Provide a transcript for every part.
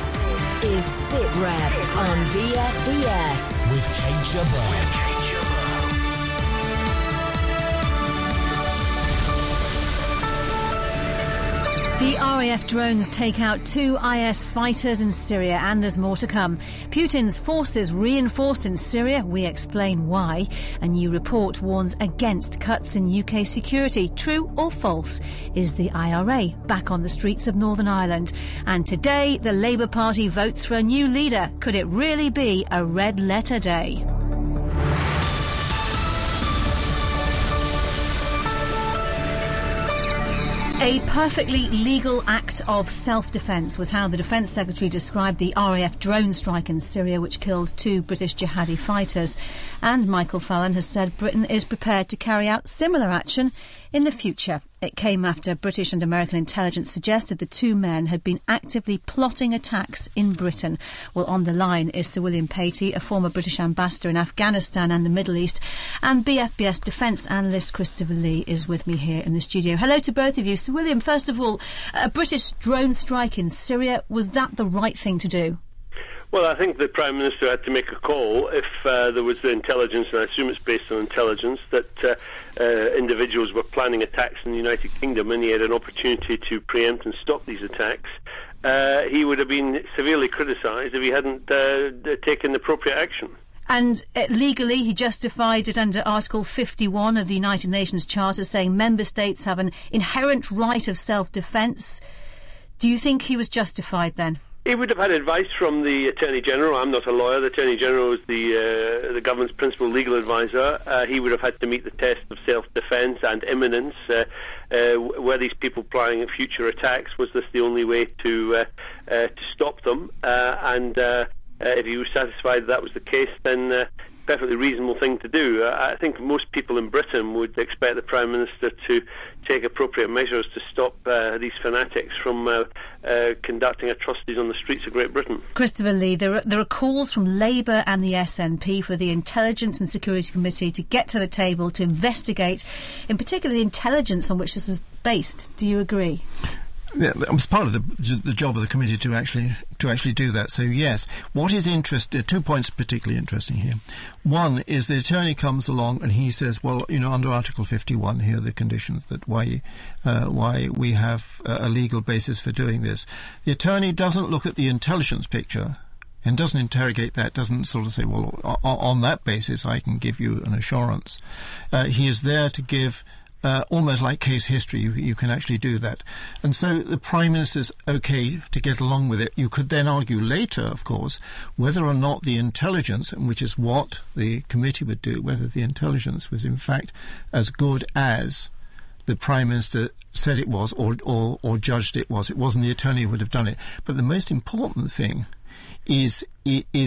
This is Sit Rep on VFBS with Kate Jabbar. The RAF drones take out 2 IS fighters in Syria, and there's more to come. Putin's forces reinforced in Syria. We explain why. A new report warns against cuts in UK security. True or false? Is the IRA back on the streets of Northern Ireland? And today, the Labour Party votes for a new leader. Could it really be a red letter day? A perfectly legal act of self-defence was how the Defence Secretary described the RAF drone strike in Syria, which killed 2 British jihadi fighters. And Michael Fallon has said Britain is prepared to carry out similar action in the future. It came after British and American intelligence suggested the 2 men had been actively plotting attacks in Britain. Well, on the line is Sir William Patey, a former British ambassador in Afghanistan and the Middle East, and BFBS defence analyst Christopher Lee is with me here in the studio. Hello to both of you. Sir William, first of all, a British drone strike in Syria, was that the right thing to do? Well, I think the Prime Minister had to make a call if there was the intelligence, and I assume it's based on intelligence, that individuals were planning attacks in the United Kingdom, and he had an opportunity to preempt and stop these attacks. He would have been severely criticised if he hadn't taken appropriate action. And legally, he justified it under Article 51 of the United Nations Charter, saying member states have an inherent right of self-defence. Do you think he was justified then? He would have had advice from the Attorney General. I'm not a lawyer. The Attorney General is the government's principal legal advisor. He would have had to meet the test of self-defence and imminence. Were these people planning future attacks? Was this the only way to stop them? If he was satisfied that was the case, then perfectly reasonable thing to do. I think most people in Britain would expect the Prime Minister to take appropriate measures to stop these fanatics from conducting atrocities on the streets of Great Britain. Christopher Lee, there are calls from Labour and the SNP for the Intelligence and Security Committee to get to the table to investigate, in particular, the intelligence on which this was based. Do you agree? Yeah, it was part of the job of the committee to actually do that. So yes, what is interesting? 2 points particularly interesting here. One is the attorney comes along and he says, well, you know, under Article 51 here, the conditions that why we have a legal basis for doing this. The attorney doesn't look at the intelligence picture and doesn't interrogate that, doesn't sort of say, well, on that basis, I can give you an assurance. He is there to give. Almost like case history, you can actually do that. And so the Prime Minister's okay to get along with it. You could then argue later, of course, whether or not the intelligence, and which is what the committee would do, whether the intelligence was in fact as good as the Prime Minister said it was or judged it was. It wasn't the attorney who would have done it. But the most important thing is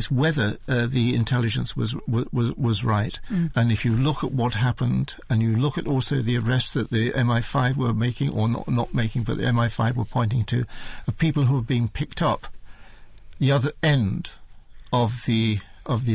whether the intelligence was right. Mm. And if you look at what happened, and you look at also the arrests that the MI5 were making, or not making, but the MI5 were pointing to, of people who were being picked up the other end of the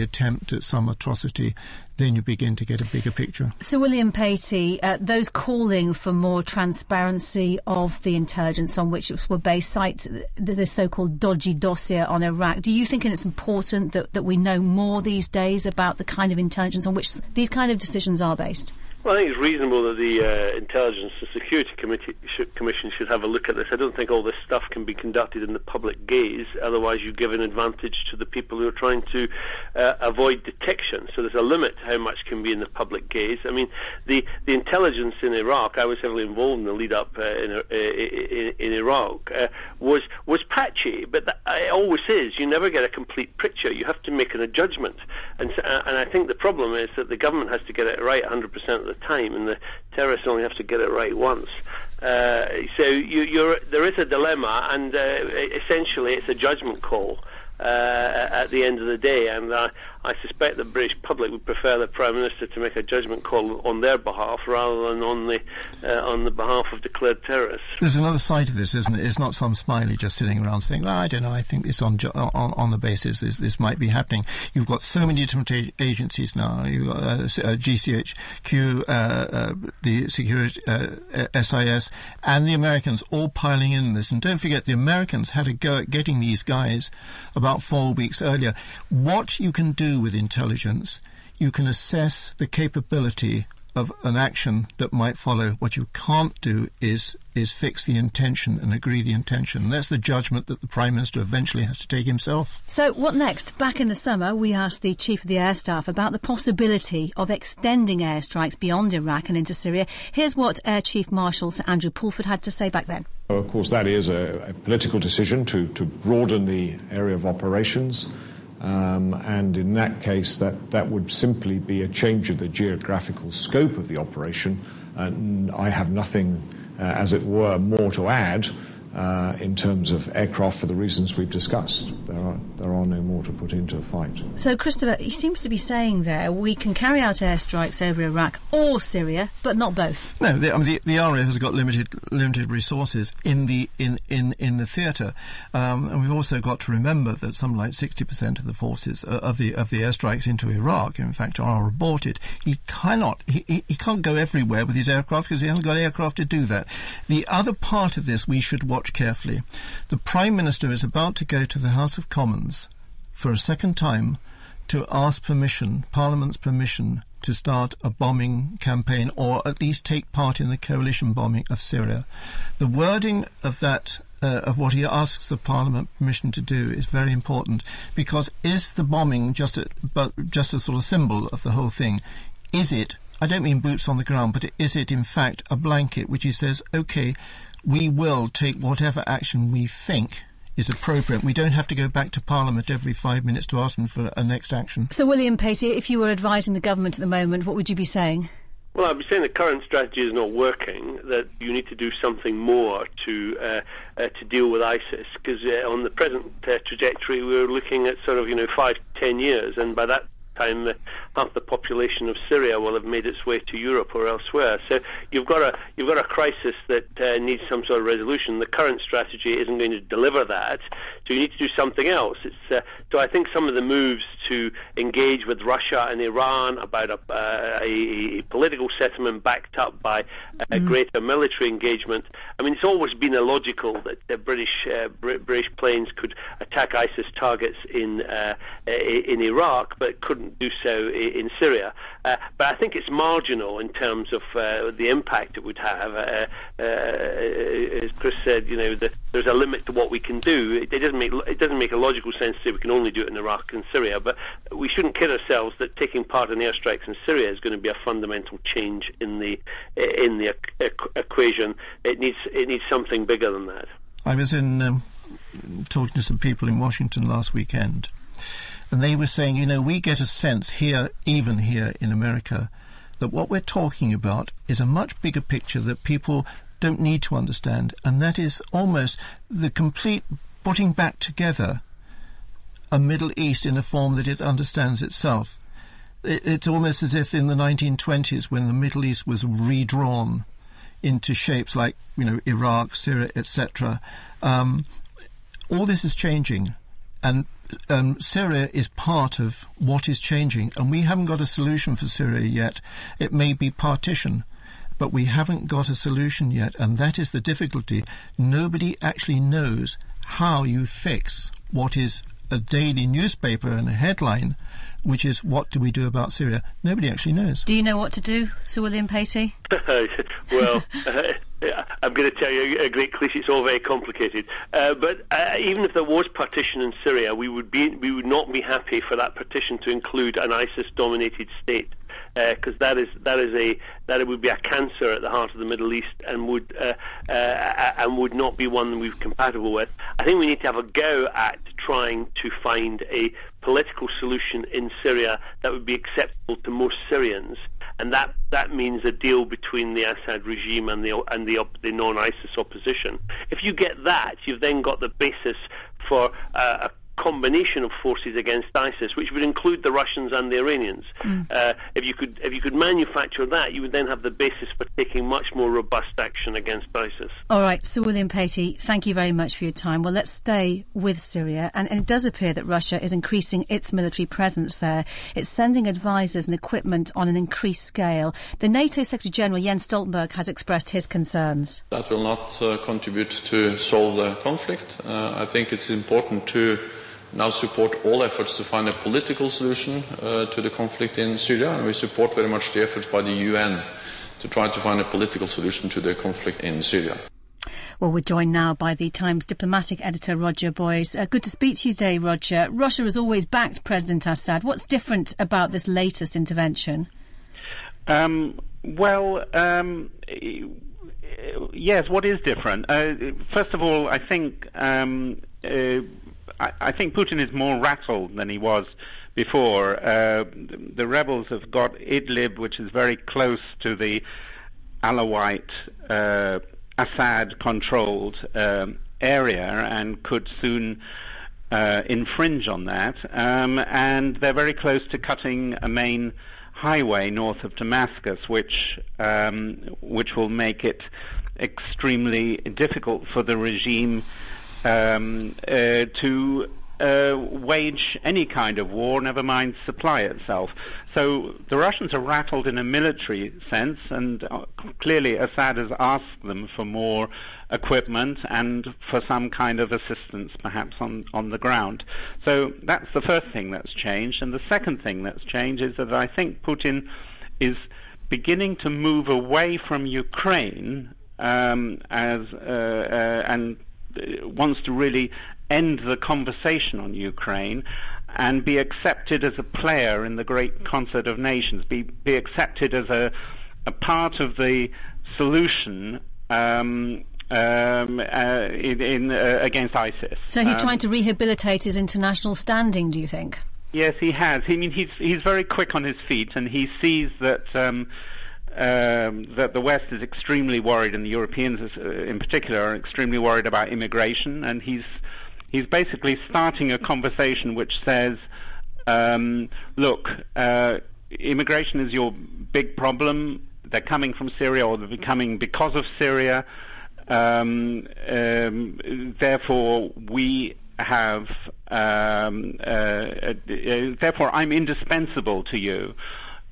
attempt at some atrocity, then you begin to get a bigger picture. Sir William Patey, those calling for more transparency of the intelligence on which were based cite the so-called dodgy dossier on Iraq. Do you think it's important that we know more these days about the kind of intelligence on which these kind of decisions are based? Well, I think it's reasonable that the Intelligence and Security Commission should have a look at this. I don't think all this stuff can be conducted in the public gaze, otherwise you give an advantage to the people who are trying to avoid detection. So there's a limit to how much can be in the public gaze. I mean, the intelligence in Iraq, I was heavily involved in the lead-up in Iraq, was patchy, but it always is. You never get a complete picture. You have to make a judgment. And I think the problem is that the government has to get it right 100% of the time, and the terrorists only have to get it right once. So there is a dilemma, and essentially it's a judgment call at the end of the day. And I suspect the British public would prefer the Prime Minister to make a judgment call on their behalf rather than on the behalf of declared terrorists. There's another side of this, isn't it? It's not some smiley just sitting around saying, well, I don't know, I think it's on the basis this might be happening. You've got so many different agencies now. You've got GCHQ, the security, SIS, and the Americans all piling in this. And don't forget, the Americans had a go at getting these guys about 4 weeks earlier. What you can do with intelligence, you can assess the capability of an action that might follow. What you can't do is fix the intention and agree the intention. And that's the judgment that the Prime Minister eventually has to take himself. So what next? Back in the summer, we asked the Chief of the Air Staff about the possibility of extending airstrikes beyond Iraq and into Syria. Here's what Air Chief Marshal Sir Andrew Pulford had to say back then. Well, of course, that is a political decision to broaden the area of operations. And in that case, that would simply be a change of the geographical scope of the operation. And I have nothing, as it were, more to add in terms of aircraft for the reasons we've discussed. There are no more to put into a fight. So, Christopher, he seems to be saying there we can carry out airstrikes over Iraq or Syria, but not both. No, the RAF has got limited resources in the theatre, and we've also got to remember that something like 60% of the forces of the airstrikes into Iraq, in fact, are aborted. He can't go everywhere with his aircraft because he hasn't got aircraft to do that. The other part of this we should watch carefully. The Prime Minister is about to go to the House of Commons for a second time to ask permission, Parliament's permission, to start a bombing campaign or at least take part in the coalition bombing of Syria. The wording of that, of what he asks the Parliament permission to do, is very important, because is the bombing just a sort of symbol of the whole thing? Is it, I don't mean boots on the ground, but is it in fact a blanket which he says, okay, we will take whatever action we think is appropriate. We don't have to go back to Parliament every 5 minutes to ask them for a next action. So, William Patey, if you were advising the government at the moment, what would you be saying? Well, I'd be saying the current strategy is not working, that you need to do something more to deal with ISIS, because on the present trajectory, we're looking at sort of, 5 to 10 years, and by that time, half the population of Syria will have made its way to Europe or elsewhere. So you've got a crisis that needs some sort of resolution. The current strategy isn't going to deliver that, so you need to do something else. So I think some of the moves to engage with Russia and Iran about a political settlement backed up by a greater military engagement. I mean, it's always been illogical that the British planes could attack ISIS targets in Iraq, but couldn't do so in Syria, but I think it's marginal in terms of the impact it would have. As Chris said, there's a limit to what we can do. It doesn't make a logical sense to say we can only do it in Iraq and Syria, but we shouldn't kid ourselves that taking part in airstrikes in Syria is going to be a fundamental change in the equation. It needs something bigger than that. I was talking to some people in Washington last weekend, and they were saying, we get a sense here, even here in America, that what we're talking about is a much bigger picture that people don't need to understand, and that is almost the complete putting back together a Middle East in a form that it understands itself. It's almost as if in the 1920s, when the Middle East was redrawn into shapes like, Iraq, Syria, etc., all this is changing, and Syria is part of what is changing, and we haven't got a solution for Syria yet. It may be partition, but we haven't got a solution yet, and that is the difficulty. Nobody actually knows how you fix what is a daily newspaper and a headline, which is, what do we do about Syria? Nobody actually knows. Do you know what to do, Sir William Patey? Well, I'm going to tell you a great cliche. It's all very complicated. But even if there was partition in Syria, we would not be happy for that partition to include an ISIS-dominated state, because that would be a cancer at the heart of the Middle East, and would not be one that we're compatible with. I think we need to have a go at trying to find a political solution in Syria that would be acceptable to most Syrians, and that means a deal between the Assad regime and the non-ISIS opposition. If you get that, you've then got the basis for a combination of forces against ISIS, which would include the Russians and the Iranians. If you could manufacture that, you would then have the basis for taking much more robust action against ISIS. All right, Sir William Patey, thank you very much for your time. Well, let's stay with Syria, and it does appear that Russia is increasing its military presence there. It's sending advisors and equipment on an increased scale. The NATO Secretary-General, Jens Stoltenberg, has expressed his concerns. That will not contribute to solve the conflict. I think it's important to now support all efforts to find a political solution to the conflict in Syria, and we support very much the efforts by the UN to try to find a political solution to the conflict in Syria. Well, we're joined now by the Times diplomatic editor, Roger Boyes. Good to speak to you today, Roger. Russia has always backed President Assad. What's different about this latest intervention? Yes, what is different? First of all, I think Putin is more rattled than he was before. The rebels have got Idlib, which is very close to the Alawite Assad-controlled area, and could soon infringe on that. And they're very close to cutting a main highway north of Damascus, which will make it extremely difficult for the regime to wage any kind of war, never mind supply itself. So the Russians are rattled in a military sense, and clearly Assad has asked them for more equipment and for some kind of assistance, perhaps on the ground. So that's the first thing that's changed. And the second thing that's changed is that I think Putin is beginning to move away from Ukraine and wants to really end the conversation on Ukraine and be accepted as a player in the great concert of nations, be accepted as a part of the solution against ISIS. So he's trying to rehabilitate his international standing, do you think? Yes, he has. I mean, he's very quick on his feet, and he sees that the West is extremely worried, and the Europeans in particular are extremely worried about immigration, and he's basically starting a conversation which says, look, immigration is your big problem. They're coming from Syria, or they're coming because of Syria. Therefore, we have. Therefore, I'm indispensable to you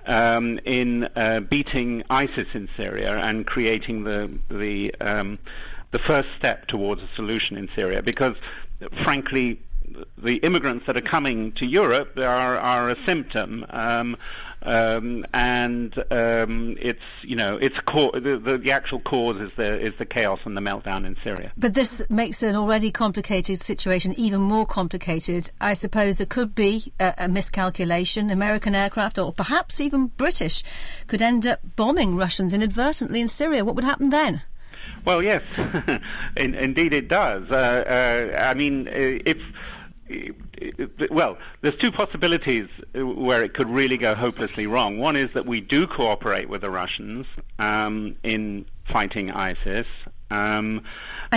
in beating ISIS in Syria and creating the first step towards a solution in Syria, because, frankly, the immigrants that are coming to Europe are a symptom, and the actual cause is the chaos and the meltdown in Syria. But this makes an already complicated situation even more complicated. I suppose there could be a miscalculation. American aircraft, or perhaps even British, could end up bombing Russians inadvertently in Syria. What would happen then? Well, yes, indeed it does. There's two possibilities where it could really go hopelessly wrong. One is that we do cooperate with the Russians in fighting ISIS. And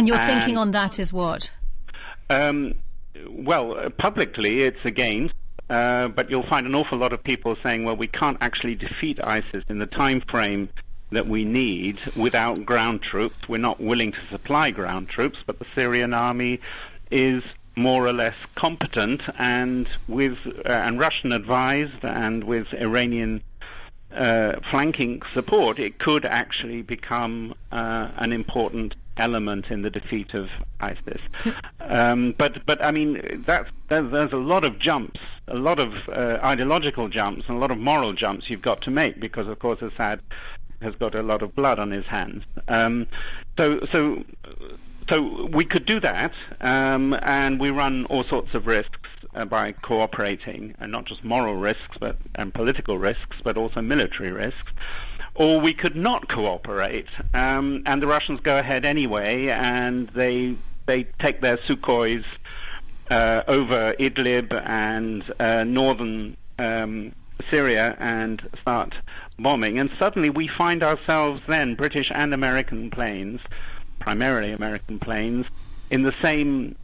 your thinking on that is what? Publicly it's against. But you'll find an awful lot of people saying, well, we can't actually defeat ISIS in the time frame that we need without ground troops. We're not willing to supply ground troops, but the Syrian army is more or less competent, and with Russian advised and with Iranian flanking support, it could actually become an important element in the defeat of ISIS. There's a lot of jumps, a lot of ideological jumps, and a lot of moral jumps you've got to make, because of course Assad has got a lot of blood on his hands. So we could do that, and we run all sorts of risks by cooperating, and not just moral risks and political risks, but also military risks. Or we could not cooperate, and the Russians go ahead anyway, and they take their Sukhois over Idlib and northern Syria and start bombing, and suddenly we find ourselves then, British and American planes, primarily American planes, in the same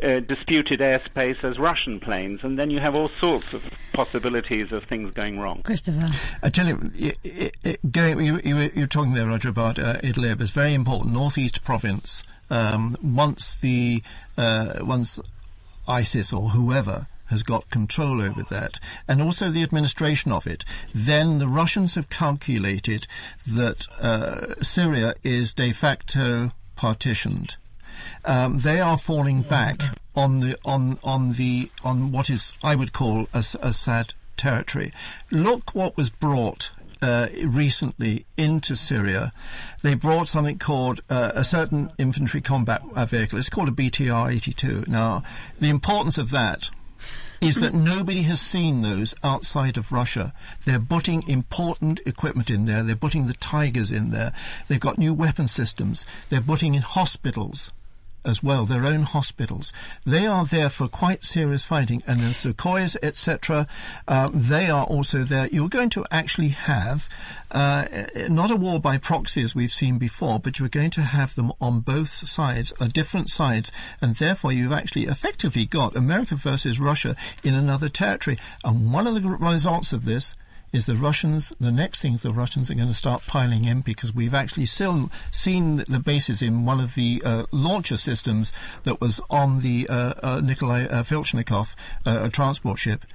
disputed airspace as Russian planes, and then you have all sorts of possibilities of things going wrong. Christopher, I tell you, you were talking there, Roger, about Idlib. It's very important northeast province. Once ISIS or whoever has got control over that, and also the administration of it, then the Russians have calculated that Syria is de facto partitioned. They are falling back on what is, I would call, Assad territory. Look what was brought recently into Syria. They brought something called a certain infantry combat vehicle. It's called a BTR-82. Now, the importance of that is that nobody has seen those outside of Russia. They're putting important equipment in there. They're putting the Tigers in there. They've got new weapon systems. They're putting in hospitals as well, their own hospitals. They are there for quite serious fighting. And the Sukhois, etc., they are also there. You're going to actually have, not a war by proxy as we've seen before, but you're going to have them on both sides, different sides, and therefore you've actually effectively got America versus Russia in another territory. And one of the results of this is the Russians, the next thing the Russians are going to start piling in, because we've actually still seen the bases in one of the launcher systems that was on the Nikolai Felchnikov transport ship,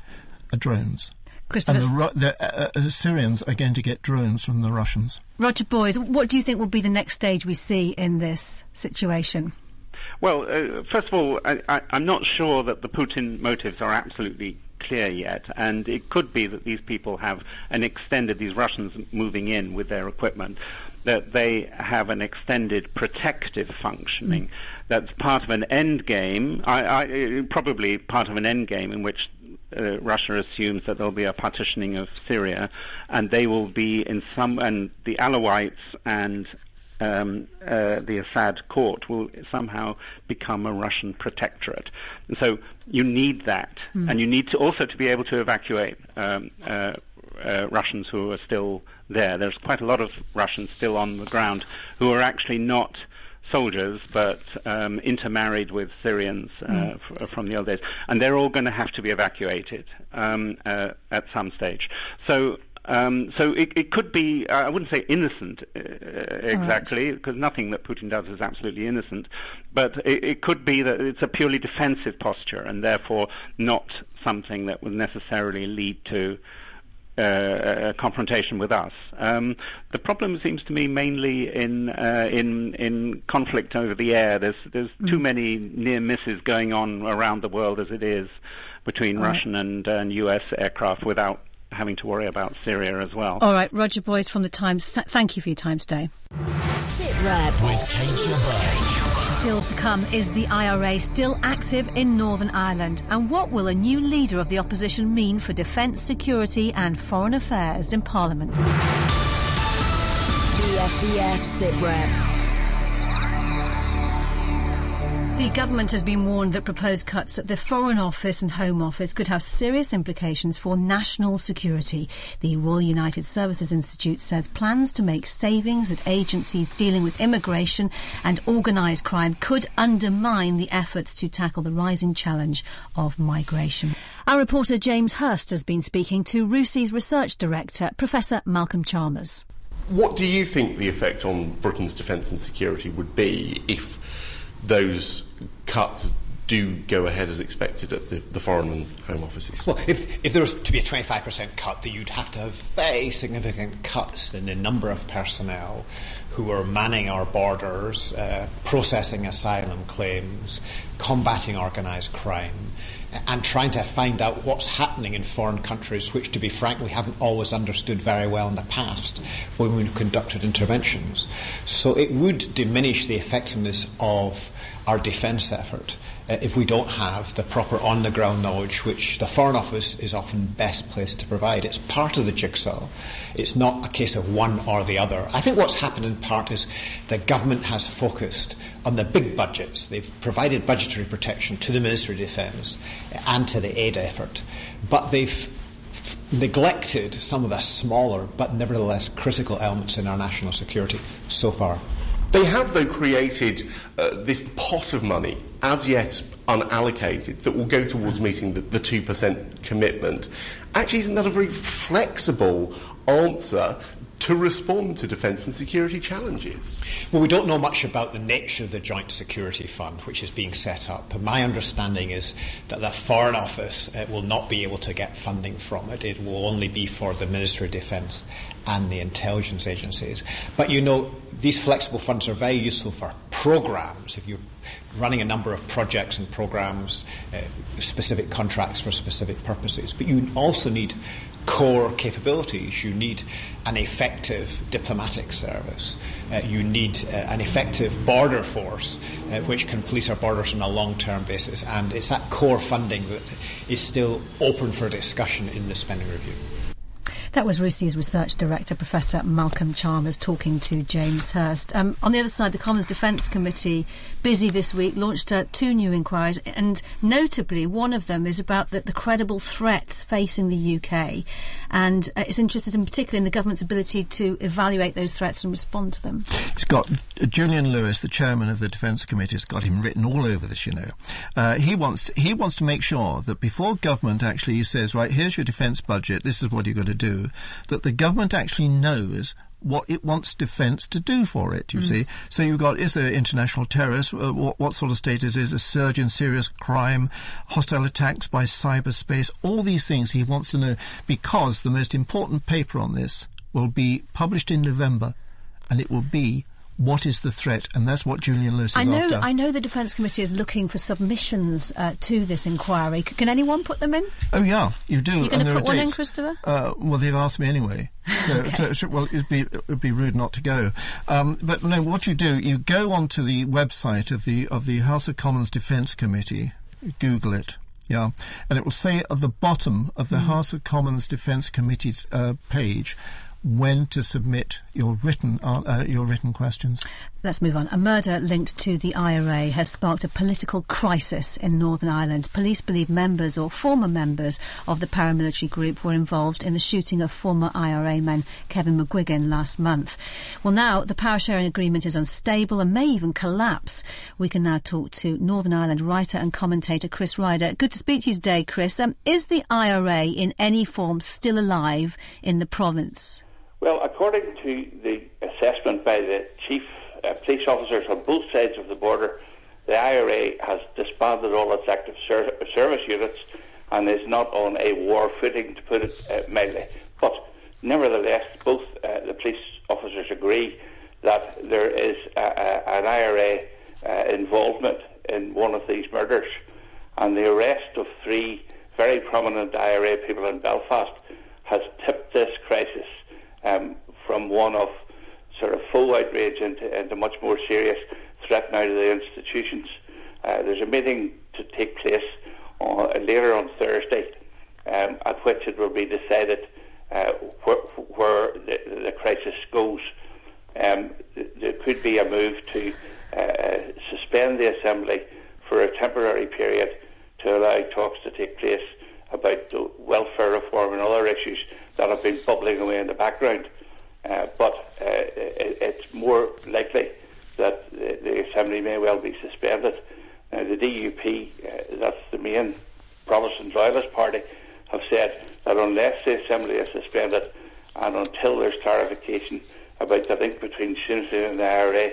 drones. Christopher, and the Syrians are going to get drones from the Russians. Roger Boyes, what do you think will be the next stage we see in this situation? Well, first of all, I'm not sure that the Putin motives are absolutely clear yet, and it could be that these people have an extended, these Russians moving in with their equipment, that they have an extended protective functioning that's part of an end game, probably part of an end game in which Russia assumes that there'll be a partitioning of Syria, and they will be in some, and the Alawites and the Assad court will somehow become a Russian protectorate. And so you need that, and you need to also to be able to evacuate Russians who are still there. There's quite a lot of Russians still on the ground who are actually not soldiers, but intermarried with Syrians from the old days. And they're all going to have to be evacuated at some stage. So it could be, I wouldn't say innocent exactly, because nothing that Putin does is absolutely innocent, but it could be that it's a purely defensive posture and therefore not something that would necessarily lead to a confrontation with us. The problem seems to me mainly in conflict over the air. There's too many near misses going on around the world as it is between Russian and US aircraft without having to worry about Syria as well. All right, Roger Boyes from The Times, thank you for your time today. Sit Rep with Kate Jabbar. Still to come, is the IRA still active in Northern Ireland? And what will a new leader of the opposition mean for defence, security and foreign affairs in Parliament? BFBS Sit Rep. The government has been warned that proposed cuts at the Foreign Office and Home Office could have serious implications for national security. The Royal United Services Institute says plans to make savings at agencies dealing with immigration and organised crime could undermine the efforts to tackle the rising challenge of migration. Our reporter James Hurst has been speaking to RUSI's research director, Professor Malcolm Chalmers. What do you think the effect on Britain's defence and security would be if those cuts do go ahead as expected at the foreign and home offices? Well, if there was to be a 25% cut, then you'd have to have very significant cuts in the number of personnel who are manning our borders, processing asylum claims, combating organised crime, and trying to find out what's happening in foreign countries, which, to be frank, we haven't always understood very well in the past when we conducted interventions. So it would diminish the effectiveness of our defence effort if we don't have the proper on-the-ground knowledge, which the Foreign Office is often best placed to provide. It's part of the jigsaw. It's not a case of one or the other. I think what's happened in part is the government has focused on the big budgets. They've provided budgetary protection to the Ministry of Defence and to the aid effort, but they've neglected some of the smaller but nevertheless critical elements in our national security so far. They have, though, created this pot of money, as yet unallocated that will go towards meeting the 2% commitment, actually isn't that a very flexible answer to respond to defence and security challenges? Well, we don't know much about the nature of the Joint Security Fund, which is being set up. But my understanding is that the Foreign Office will not be able to get funding from it. It will only be for the Ministry of Defence and the intelligence agencies. But, you know, these flexible funds are very useful for programmes. If you're running a number of projects and programmes, specific contracts for specific purposes. But you also need core capabilities. You need an effective diplomatic service. You need an effective border force which can police our borders on a long-term basis. And it's that core funding that is still open for discussion in the spending review. That was RUSI's Research Director, Professor Malcolm Chalmers, talking to James Hurst. On the other side, the Commons Defence Committee, busy this week, launched two new inquiries, and notably one of them is about the credible threats facing the UK, and it's interested in particular in the government's ability to evaluate those threats and respond to them. It's got Julian Lewis, the chairman of the Defence Committee, has got him written all over this, you know. He wants to make sure that before government actually says, right, here's your defence budget, this is what you're going to do, that the government actually knows what it wants defence to do for it, you see. So you've got, is there international terrorists? What sort of status is a surge in serious crime, hostile attacks by cyberspace? All these things he wants to know, because the most important paper on this will be published in November, and it will be what is the threat, and that's what Julian Lewis is after. I know the Defence Committee is looking for submissions to this inquiry. Can anyone put them in? Oh, yeah, you do. You're going to put one in, Christopher? Well, they've asked me anyway. So, okay. It would be rude not to go. But, no, what you do, you go onto the website of the House of Commons Defence Committee, Google it, yeah, and it will say at the bottom of the House of Commons Defence Committee's page when to submit your written questions. Let's move on. A murder linked to the IRA has sparked a political crisis in Northern Ireland. Police believe members or former members of the paramilitary group were involved in the shooting of former IRA man Kevin McGuigan last month. Well, now the power sharing agreement is unstable and may even collapse. We can now talk to Northern Ireland writer and commentator Chris Ryder. Good to speak to you today, Chris. Is the IRA in any form still alive in the province? Well, according to the assessment by the chief police officers on both sides of the border, the IRA has disbanded all its active service units and is not on a war footing, to put it mildly. But nevertheless, both the police officers agree that there is an IRA involvement in one of these murders. And the arrest of three very prominent IRA people in Belfast has tipped this crisis from one of sort of full outrage into much more serious threat now to the institutions. There's a meeting to take place later on Thursday at which it will be decided where the crisis goes. There could be a move to suspend the Assembly for a temporary period to allow talks to take place about the welfare reform and other issues that have been bubbling away in the background. But it's more likely that the Assembly may well be suspended. Now, the DUP, that's the main Protestant Loyalist Party, have said that unless the Assembly is suspended and until there's clarification about the link between Sinn Féin and the IRA,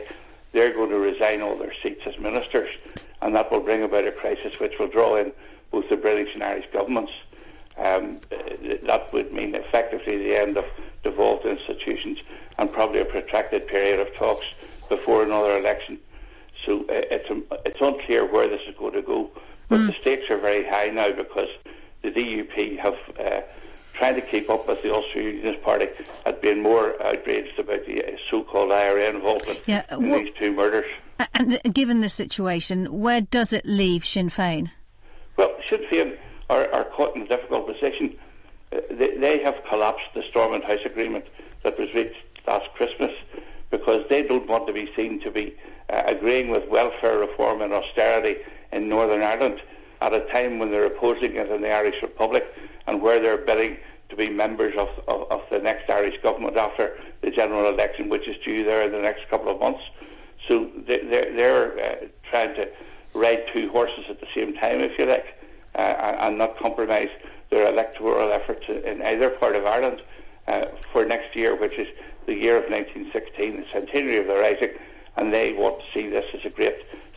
they're going to resign all their seats as ministers, and that will bring about a crisis which will draw in both the British and Irish governments. That would mean effectively the end of devolved institutions and probably a protracted period of talks before another election. So it's unclear where this is going to go, but the stakes are very high now because the DUP have tried to keep up with the Ulster Unionist Party at being more outraged about the so-called IRA involvement in these two murders. And given this situation, where does it leave Sinn Féin? Well, Sinn Féin are caught in a difficult position. They have collapsed the Stormont House Agreement that was reached last Christmas because they don't want to be seen to be agreeing with welfare reform and austerity in Northern Ireland at a time when they're opposing it in the Irish Republic and where they're bidding to be members of the next Irish government after the general election, which is due there in the next couple of months. So they're trying to ride two horses at the same time, if you like, and not compromise their electoral efforts in either part of Ireland for next year, which is the year of 1916, the centenary of the Rising, and they want to see this as a great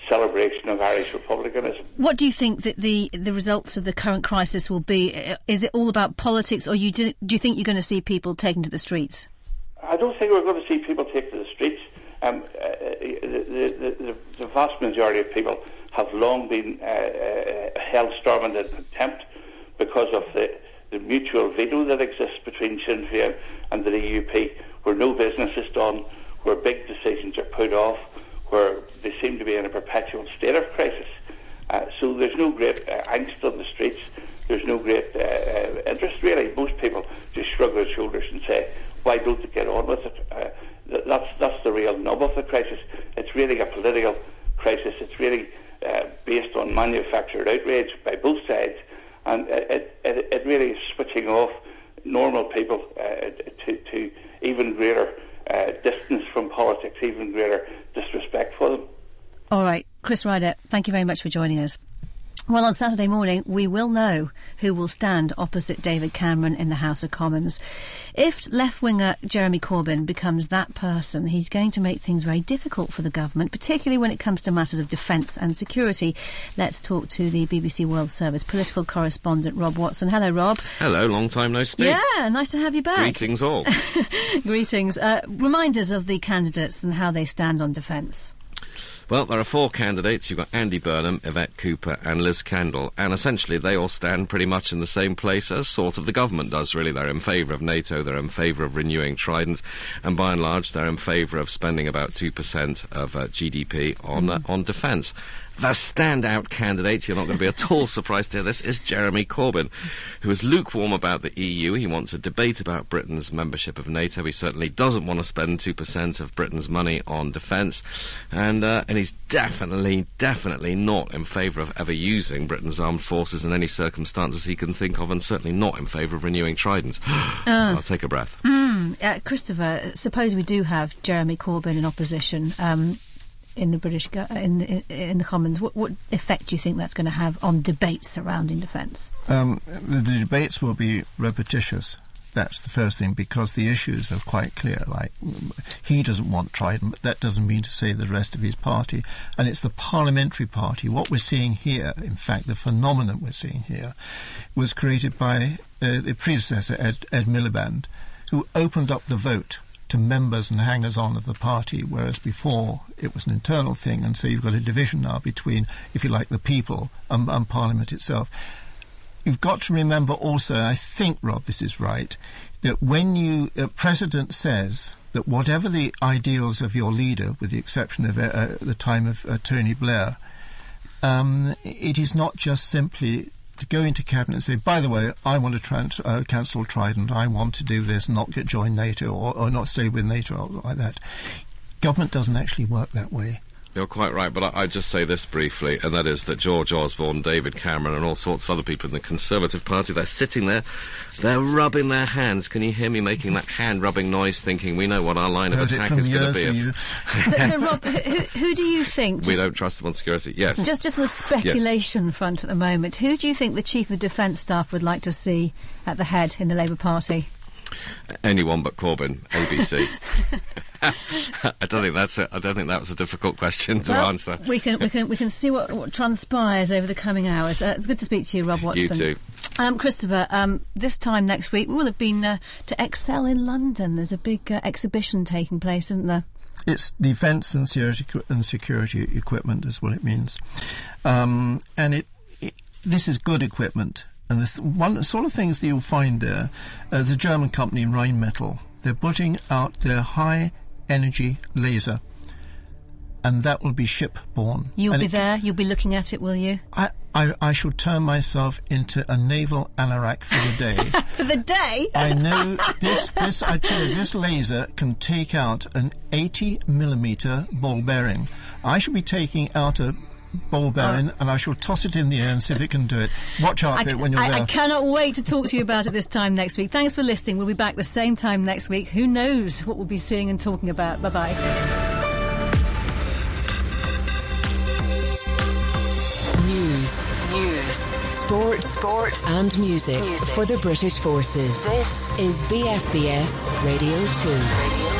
celebration of Irish republicanism. What do you think that the results of the current crisis will be? Is it all about politics, or do you think you're going to see people taking to the streets? I don't think we're going to see people take to the streets. The vast majority of people have long been held storming in contempt because of the mutual veto that exists between Sinn Féin and the DUP, where no business is done, where big decisions are put off, where they seem to be in a perpetual state of crisis. So there's no great angst on the streets, there's no great interest really. Most people just shrug their shoulders and say, why don't they get on with it? That's the real nub of the crisis. It's really a political crisis. It's really based on manufactured outrage by both sides, and it really is switching off normal people to even greater distance from politics, even greater disrespect for them. All right, Chris Ryder, thank you very much for joining us. Well, on Saturday morning, we will know who will stand opposite David Cameron in the House of Commons. If left-winger Jeremy Corbyn becomes that person, he's going to make things very difficult for the government, particularly when it comes to matters of defence and security. Let's talk to the BBC World Service political correspondent, Rob Watson. Hello, Rob. Hello, long time no speak. Yeah, nice to have you back. Greetings all. Greetings. Reminders of the candidates and how they stand on defence. Well, there are four candidates. You've got Andy Burnham, Yvette Cooper and Liz Kendall, and essentially they all stand pretty much in the same place as sort of the government does, really. They're in favour of NATO, they're in favour of renewing Trident, and by and large they're in favour of spending about 2% of GDP on defence. The standout candidate, you're not going to be at all surprised to hear this, is Jeremy Corbyn, who is lukewarm about the EU. He wants a debate about Britain's membership of NATO. He certainly doesn't want to spend 2% of Britain's money on defence. And he's definitely not in favour of ever using Britain's armed forces in any circumstances he can think of, and certainly not in favour of renewing Trident. I'll take a breath. Christopher, suppose we do have Jeremy Corbyn in opposition in the British in the Commons, what effect do you think that's going to have on debates surrounding defence? The debates will be repetitious. That's the first thing, because the issues are quite clear. Like, he doesn't want Trident, but that doesn't mean to say the rest of his party. And it's the parliamentary party. What we're seeing here, in fact, the phenomenon we're seeing here, was created by the predecessor, Ed Miliband, who opened up the vote to members and hangers-on of the party, whereas before it was an internal thing, and so you've got a division now between, if you like, the people and Parliament itself. You've got to remember also, I think, Rob, this is right, that when a president says that whatever the ideals of your leader, with the exception of the time of Tony Blair, it is not just simply to go into cabinet and say, by the way, I want to cancel Trident, I want to do this, not join NATO, or not stay with NATO, or like that. Government doesn't actually work that way. You're quite right, but I'd just say this briefly, and that is that George Osborne, David Cameron and all sorts of other people in the Conservative Party, they're sitting there, they're rubbing their hands. Can you hear me making that hand-rubbing noise, thinking we know what our line of attack is going to be? So, Rob, who do you think... We don't trust them on security, yes. Just on the speculation front at the moment, who do you think the Chief of the Defence Staff would like to see at the head in the Labour Party? Anyone but Corbyn, ABC. I don't think that's a difficult question to answer. We can see what transpires over the coming hours. It's good to speak to you, Rob Watson. You too, Christopher. This time next week, we will have been to Excel in London. There's a big exhibition taking place, isn't there? It's defence and security equipment, is what it means, and this is good equipment. And one sort of things that you'll find there is a German company, Rheinmetall. They're putting out their high-energy laser, and that will be shipborne. You'll be looking at it, will you? I shall turn myself into a naval anorak for the day. For the day? I know, I tell you, this laser can take out an 80mm ball bearing. I shall be taking out a ball bearing, and I shall toss it in the air and see if it can do it. Watch out for it when you're there. I cannot wait to talk to you about it this time next week. Thanks for listening. We'll be back the same time next week. Who knows what we'll be seeing and talking about. Bye-bye. sport and music for the British forces. This is BFBS Radio 2.